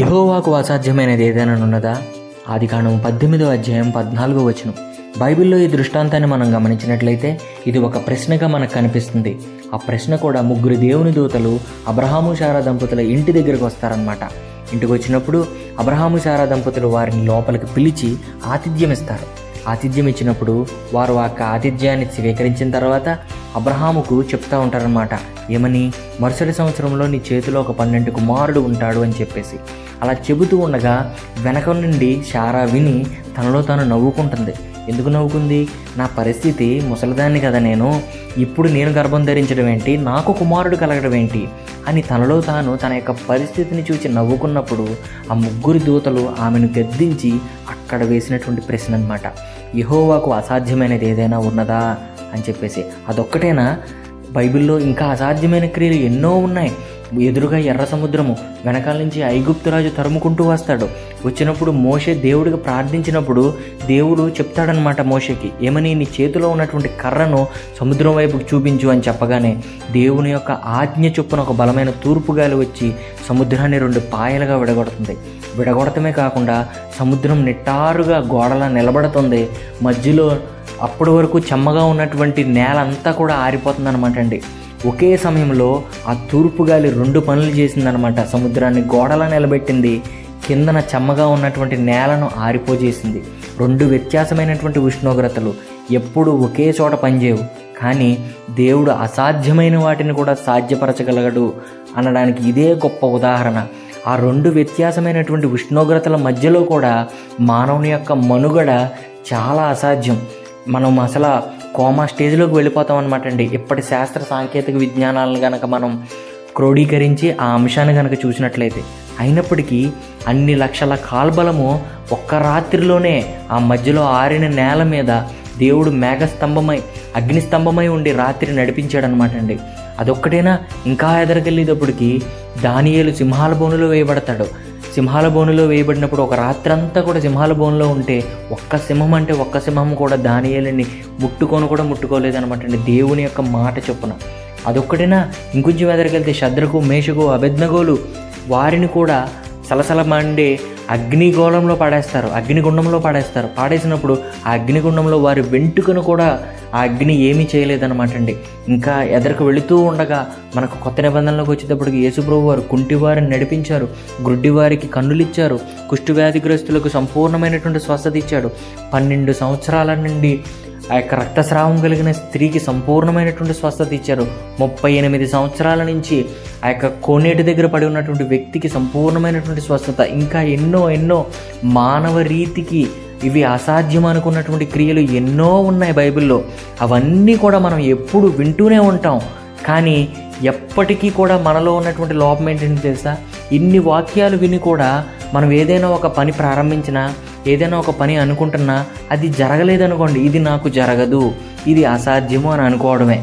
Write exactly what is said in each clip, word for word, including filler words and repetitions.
యెహోవాకు అసాధ్యమైనది ఏదైనా ఉన్నదా? ఆదికాండం పద్దెనిమిదో అధ్యాయం పద్నాలుగో వచనం. బైబిల్లో ఈ దృష్టాంతాన్ని మనం గమనించినట్లయితే ఇది ఒక ప్రశ్నగా మనకు కనిపిస్తుంది. ఆ ప్రశ్న కూడా ముగ్గురు దేవుని దూతలు అబ్రహాము శారా దంపతుల ఇంటి దగ్గరకు వస్తారనమాట. ఇంటికి వచ్చినప్పుడు అబ్రహాము శారా దంపతులు వారిని లోపలికి పిలిచి ఆతిథ్యం ఇస్తారు. ఆతిథ్యం ఇచ్చినప్పుడు వారు ఆ ఆతిథ్యాన్ని స్వీకరించిన తర్వాత అబ్రహాముకు చెప్తా ఉంటారనమాట. ఏమని? మరుసటి సంవత్సరంలో నీ చేతిలో ఒక పన్నెండు కుమారుడు ఉంటాడు అని చెప్పేసి. అలా చెబుతూ ఉండగా వెనక నుండి శారా విని తనలో తాను నవ్వుకుంటుంది. ఎందుకు నవ్వుకుంది? నా పరిస్థితి ముసలిదాన్ని కదా, నేను ఇప్పుడు నేను గర్భం ధరించడం ఏంటి, నాకు కుమారుడు కలగడం ఏంటి అని తనలో తాను తన యొక్క పరిస్థితిని చూచి నవ్వుకున్నప్పుడు ఆ ముగ్గురు దూతలు ఆమెను గద్దించి అక్కడ వేసినటువంటి ప్రశ్న అన్నమాట. యెహోవాకు అసాధ్యమైనది ఏదైనా ఉన్నదా అని చెప్పేసి. అదొక్కటేనా? బైబిల్లో ఇంకా అసాధ్యమైన క్రియలు ఎన్నో ఉన్నాయి. ఎదురుగా ఎర్ర సముద్రము, వెనకాల నుంచి ఐగుప్తురాజు తరుముకుంటూ వస్తాడు. వచ్చినప్పుడు మోషే దేవుడికి ప్రార్థించినప్పుడు దేవుడు చెప్తాడనమాట మోషేకి. ఏమని? నీ చేతిలో ఉన్నటువంటి కర్రను సముద్రం వైపుకు చూపించు అని చెప్పగానే దేవుని యొక్క ఆజ్ఞ చొప్పున ఒక బలమైన తూర్పు గాలి వచ్చి సముద్రాన్ని రెండు పాయలుగా విడగొడుతుంది. విడగొడటమే కాకుండా సముద్రం నిటారుగా గోడలా నిలబడుతుంది. మధ్యలో అప్పటి వరకు చెమ్మగా ఉన్నటువంటి నేల అంతా కూడా ఆరిపోతుంది అనమాట అండి. ఒకే సమయంలో ఆ తూర్పు గాలి రెండు పనులు చేసిందనమాట. సముద్రాన్ని గోడలా నిలబెట్టింది, కిందన చెమ్మగా ఉన్నటువంటి నేలను ఆరిపోజేసింది. రెండు వ్యత్యాసమైనటువంటి ఉష్ణోగ్రతలు ఎప్పుడు ఒకే చోట పనిచేయవు. కానీ దేవుడు అసాధ్యమైన వాటిని కూడా సాధ్యపరచగలగడు అనడానికి ఇదే గొప్ప ఉదాహరణ. ఆ రెండు వ్యత్యాసమైనటువంటి ఉష్ణోగ్రతల మధ్యలో కూడా మానవుని యొక్క మనుగడ చాలా అసాధ్యం. మనం అసలు కోమా స్టేజ్లోకి వెళ్ళిపోతాం అనమాట అండి. ఇప్పటి శాస్త్ర సాంకేతిక విజ్ఞానాలను కనుక మనం క్రోడీకరించి ఆ అంశాన్ని కనుక చూసినట్లయితే, అయినప్పటికీ అన్ని లక్షల కాల్బలము ఒక్క రాత్రిలోనే ఆ మధ్యలో ఆరిన నేల మీద దేవుడు మేఘస్తంభమై అగ్నిస్తంభమై ఉండి రాత్రి నడిపించాడనమాట అండి. అదొక్కటేనా? ఇంకా ఎదరకెళ్ళేటప్పటికి దానియేలు సింహాల బోనులో వేయబడతాడు. సింహాల బోనులో వేయబడినప్పుడు ఒక రాత్రి అంతా కూడా సింహాల బోనులో ఉంటే ఒక్క సింహం అంటే ఒక్క సింహం కూడా దానియేలుని ముట్టుకొని కూడా ముట్టుకోలేదనమాట అండి, దేవుని యొక్క మాట చొప్పున. అదొక్కటేనా? ఇంకొంచెం ఎదరికెళ్తే శద్రకు, మేషకు, అబెద్నెగోలు వారిని కూడా సలసల మండే అగ్నిగోళంలో పాడేస్తారు, అగ్నిగుండంలో పాడేస్తారు. పాడేసినప్పుడు ఆ అగ్నిగుండంలో వారి వెంట్రుకను కూడా ఆ అగ్ని ఏమీ చేయలేదన్నమాట అండి. ఇంకా ఎదరకు వెళుతూ ఉండగా మనకు కొత్త నిబంధనలోకి వచ్చేటప్పటికి యేసుప్రభు వారు కుంటివారిని నడిపించారు, గుడ్డివారికి కన్నులు ఇచ్చారు, కుష్ఠవ్యాధిగ్రస్తులకు సంపూర్ణమైనటువంటి స్వస్థత ఇచ్చాడు, పన్నెండు సంవత్సరాల నుండి ఆ యొక్క రక్తస్రావం కలిగిన స్త్రీకి సంపూర్ణమైనటువంటి స్వస్థత ఇచ్చారు, ముప్పై ఎనిమిది సంవత్సరాల నుంచి ఆ యొక్క కోనేటి దగ్గర పడి ఉన్నటువంటి వ్యక్తికి సంపూర్ణమైనటువంటి స్వస్థత. ఇంకా ఎన్నో ఎన్నో మానవ రీతికి ఇవి అసాధ్యం అనుకున్నటువంటి క్రియలు ఎన్నో ఉన్నాయి బైబిల్లో. అవన్నీ కూడా మనం ఎప్పుడు వింటూనే ఉంటాం. కానీ ఎప్పటికీ కూడా మనలో ఉన్నటువంటి లోపం ఏంటంటే తెలుసా? ఇన్ని వాక్యాలు విని కూడా మనం ఏదైనా ఒక పని ప్రారంభించినా, ఏదైనా ఒక పని అనుకుంటున్నా అది జరగలేదనుకోండి, ఇది నాకు జరగదు, ఇది అసాధ్యము అని అనుకోవడమే.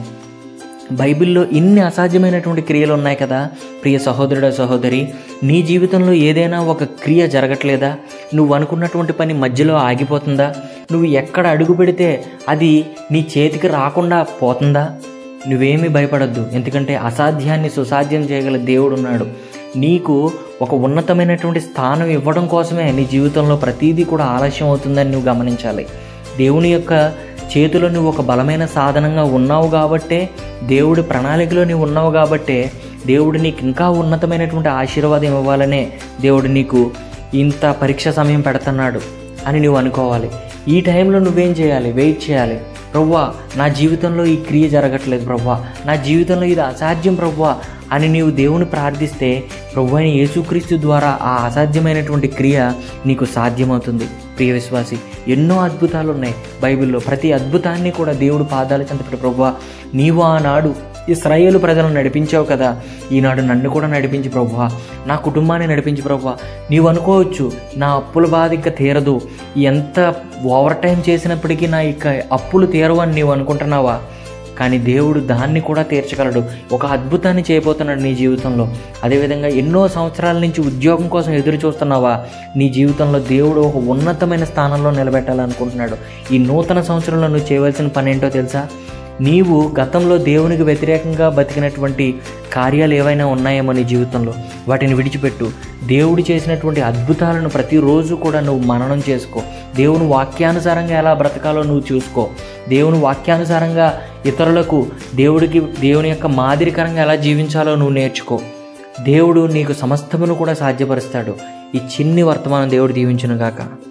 బైబిల్లో ఇన్ని అసాధ్యమైనటువంటి క్రియలు ఉన్నాయి కదా. ప్రియ సహోదరుడ సహోదరి, నీ జీవితంలో ఏదైనా ఒక క్రియ జరగట్లేదా? నువ్వు అనుకున్నటువంటి పని మధ్యలో ఆగిపోతుందా? నువ్వు ఎక్కడ అడుగు పెడితే అది నీ చేతికి రాకుండా పోతుందా? నువ్వేమీ భయపడద్దు, ఎందుకంటే అసాధ్యాన్ని సుసాధ్యం చేయగల దేవుడు ఉన్నాడు. నీకు ఒక ఉన్నతమైనటువంటి స్థానం ఇవ్వడం కోసమే నీ జీవితంలో ప్రతీదీ కూడా ఆలస్యం అవుతుందని నువ్వు గమనించాలి. దేవుని యొక్క చేతిలో నువ్వు ఒక బలమైన సాధనంగా ఉన్నావు కాబట్టే, దేవుడి ప్రణాళికలో నువ్వు ఉన్నావు కాబట్టే దేవుడు నీకు ఇంకా ఉన్నతమైనటువంటి ఆశీర్వాదం ఇవ్వాలనే దేవుడు నీకు ఇంత పరీక్ష సమయం పెడుతున్నాడు అని నువ్వు అనుకోవాలి. ఈ టైంలో నువ్వేం చేయాలి? వెయిట్ చేయాలి. ప్రభువా, నా జీవితంలో ఈ క్రియ జరగట్లేదు, ప్రభువా నా జీవితంలో ఇది అసాధ్యం ప్రభువా అని నీవు దేవుని ప్రార్థిస్తే ప్రభు అయిన యేసుక్రీస్తు ద్వారా ఆ అసాధ్యమైనటువంటి క్రియ నీకు సాధ్యమవుతుంది. ప్రియ విశ్వాసి, ఎన్నో అద్భుతాలు ఉన్నాయి బైబిల్లో. ప్రతి అద్భుతాన్ని కూడా దేవుడు పాదాల చెంతటి, ప్రభువా నీవు ఆనాడు ఇశ్రాయేలు ప్రజలను నడిపించావు కదా, ఈనాడు నన్ను కూడా నడిపించి ప్రభువా, నా కుటుంబాన్ని నడిపించి ప్రభువా. నీవు అనుకోవచ్చు నా అప్పుల బాధ ఇక తీరదు, ఎంత ఓవర్ టైం చేసినప్పటికీ నా ఇక అప్పులు తీరవు అని నీవు అనుకుంటున్నావా? కానీ దేవుడు దాన్ని కూడా తీర్చగలడు. ఒక అద్భుతాన్ని చేయబోతున్నాడు నీ జీవితంలో. అదేవిధంగా ఎన్నో సంవత్సరాల నుంచి ఉద్యోగం కోసం ఎదురు చూస్తున్నావా? నీ జీవితంలో దేవుడు ఒక ఉన్నతమైన స్థానంలో నిలబెట్టాలనుకుంటున్నాడు. ఈ నూతన సంవత్సరంలో నువ్వు చేయవలసిన పని ఏంటో తెలుసా? నీవు గతంలో దేవునికి వ్యతిరేకంగా బతికినటువంటి కార్యాలు ఏవైనా ఉన్నాయేమో నీ జీవితంలో, వాటిని విడిచిపెట్టు. దేవుడు చేసినటువంటి అద్భుతాలను ప్రతిరోజు కూడా నువ్వు మననం చేసుకో. దేవుని వాక్యానుసారంగా ఎలా బ్రతకాలో నువ్వు చూసుకో. దేవుని వాక్యానుసారంగా ఇతరులకు, దేవుడికి, దేవుని యొక్క మాదిరికరంగా ఎలా జీవించాలో నువ్వు నేర్చుకో. దేవుడు నీకు సమస్తమును కూడా సాధ్యపరుస్తాడు. ఈ చిన్ని వర్తమానం దేవుడు దీవించును గాక.